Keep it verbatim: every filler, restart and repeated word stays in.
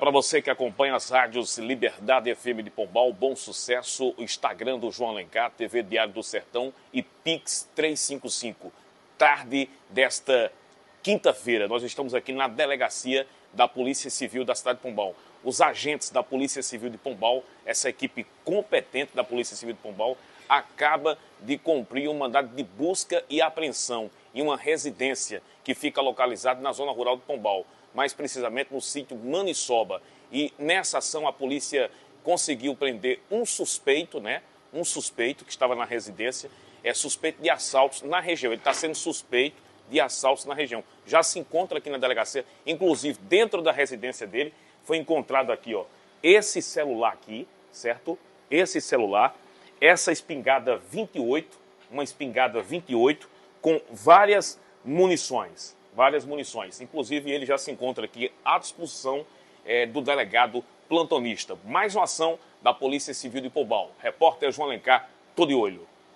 Para você que acompanha as rádios Liberdade F M de Pombal, Bom Sucesso, o Instagram do João Alencar, T V Diário do Sertão e Pix três cinco cinco. Tarde desta quinta-feira, nós estamos aqui na delegacia da Polícia Civil da cidade de Pombal. Os agentes da Polícia Civil de Pombal, essa equipe competente da Polícia Civil de Pombal, acaba de cumprir um mandado de busca e apreensão em uma residência que fica localizada na zona rural de Pombal, mais precisamente no sítio Maniçoba. E nessa ação a polícia conseguiu prender um suspeito, né? Um suspeito que estava na residência, é suspeito de assaltos na região. Ele está sendo suspeito de assaltos na região. Já se encontra aqui na delegacia, inclusive dentro da residência dele, foi encontrado aqui, ó, esse celular aqui, certo? Esse celular, essa espingarda vinte e oito, uma espingarda vinte e oito com várias munições. Várias munições, inclusive ele já se encontra aqui à disposição é, do delegado plantonista. Mais uma ação da Polícia Civil de Pombal. Repórter João Alencar, tô de olho.